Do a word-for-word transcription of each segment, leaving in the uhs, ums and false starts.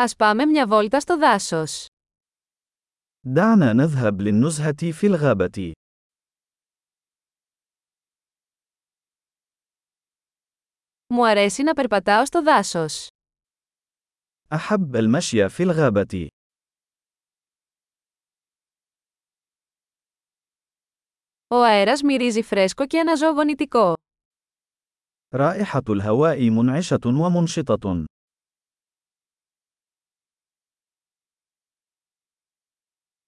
Ας πάμε μια βόλτα στο δάσος. دعنا نذهب للنزهة في الغابة. Μου αρέσει να περπατάω στο δάσος. أحب المشي في الغابة. Ο αέρας μυρίζει φρέσκο και αναζωογονητικό. رائحة الهواء منعشة ومنشطة.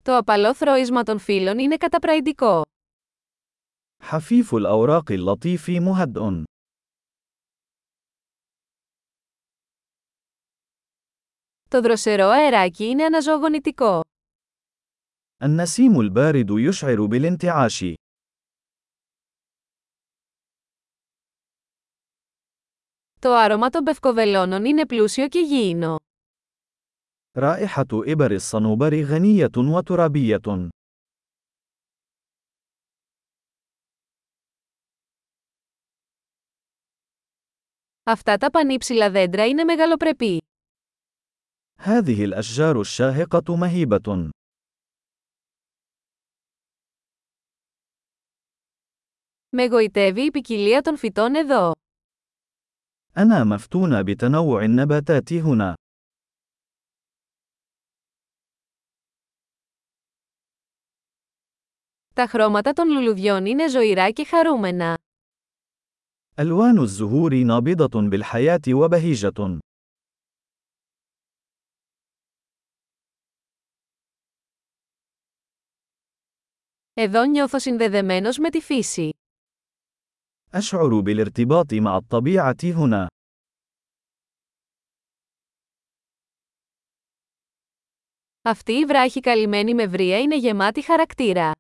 Το απαλό θρώισμα των φύλλων είναι καταπραϊντικό. حفيف الأوراق اللطيف مهدئ. Το δροσερό αεράκι είναι αναζωογονητικό. النسيم البارد يشعر بالانتعاش. Το άρωμα των πευκοβελώνων είναι πλούσιο και γήινο. رائحة إبر الصنوبر غنية وترابية. Αυτά τα πανύψηλα δέντρα είναι μεγαλοπρεπή. هذه الأشجار الشاهقة مهيبة. Με γοητεύει η ποικιλία των φυτών εδώ. أنا مفتون بتنوع النباتات هنا. Τα χρώματα των λουλουδιών είναι ζωηρά και χαρούμενα. ألوان الزهور نابضة بالحياة وبهيجة. Εδώ νιώθω συνδεδεμένος με τη φύση. أشعر بالارتباط مع الطبيعة هنا. Αυτή η βράχη καλυμμένη με βρύα είναι γεμάτη χαρακτήρα.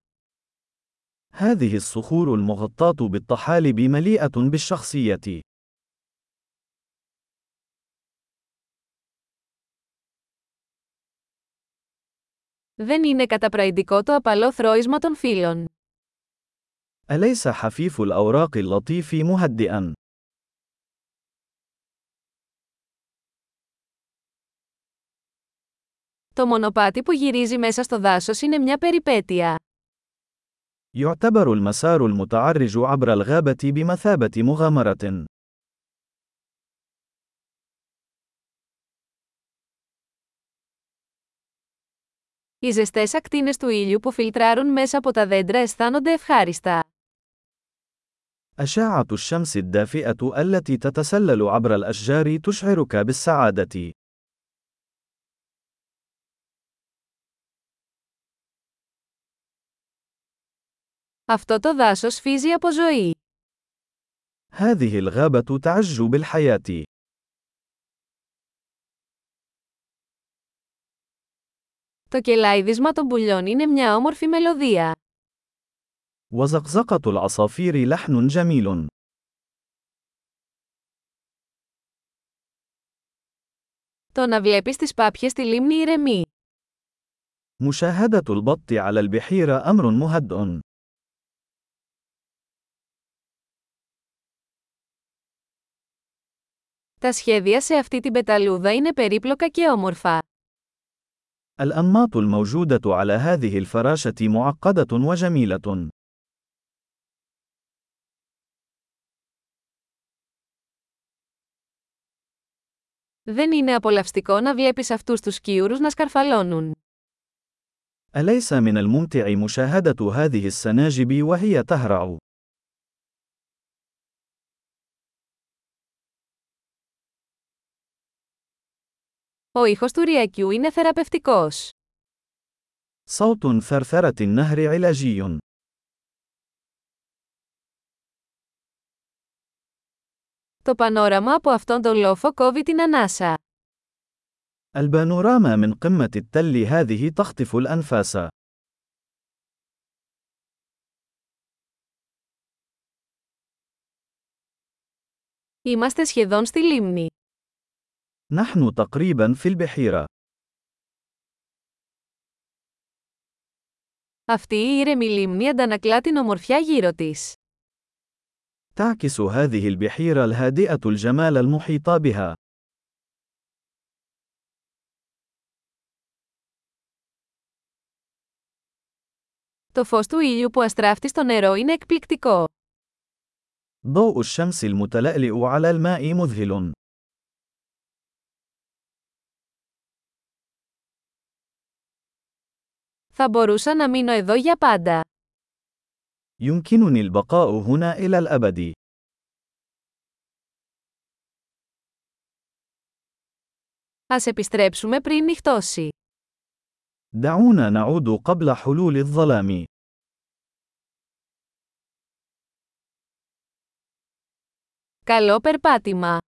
هذه الصخور المغطاة بالطحالب مليئة بالشخصية. Δεν είναι καταπραϊντικό το απαλό θρώισμα των φύλλων. أليس حفيف الأوراق اللطيف مهدئا. Το μονοπάτι που γυρίζει μέσα στο δάσος είναι μια περιπέτεια. يعتبر المسار المتعرج عبر الغابة بمثابة مغامرة. Οι ζεστές ακτίνες του ήλιου που φιλτράρουν μέσα από τα δέντρα αισθάνονται ευχάριστα. أشعة الشمس الدافئة التي تتسلل عبر الأشجار تشعرك بالسعادة. Αυτό το δάσος φύζει από ζωή. هذه الغابة تعج بالحياة. Το κελάιδισμα των πουλιών είναι μια όμορφη μελωδία. وزقزقة العصافير لحن جميل. Το να βλέπεις τις πάπιες στη λίμνη ηρεμεί. مشاهدة البط على البحيرة أمر مهدئ. Τα σχέδια σε αυτή την πεταλούδα είναι περίπλοκα και όμορφα. الأنماط الموجودة على هذه الفراشة معقدة وجميلة. Δεν είναι απολαυστικό να βλέπεις αυτούς τους σκιούρους να σκαρφαλώνουν. أليس من الممتع مشاهدة هذه السناجب وهي تهرع. Ο ήχος του ρυακιού είναι θεραπευτικός. صوت ثرثرة النهر علاجي. Το πανόραμα από αυτόν τον λόφο κόβει την ανάσα. البانوراما من قمة التل هذه تخطف الأنفاس. Είμαστε σχεδόν στη λίμνη. نحن تقريبا في البحيرة. Αυτή η ήρεμη λίμνη αντανακλά την ομορφιά γύρω της. تعكس هذه البحيرة الهادئة الجمال المحيط بها. Το φως του ήλιου που αστράφτει στο νερό είναι εκπληκτικό. ضوء الشمس المتلألئ على الماء مذهل. Θα μπορούσα να μείνω εδώ για πάντα. يمكنني البقاء هنا إلى الأبد. Ας επιστρέψουμε πριν νυχτώσει. دعونا نعود قبل حلول الظلام. Καλό περπάτημα.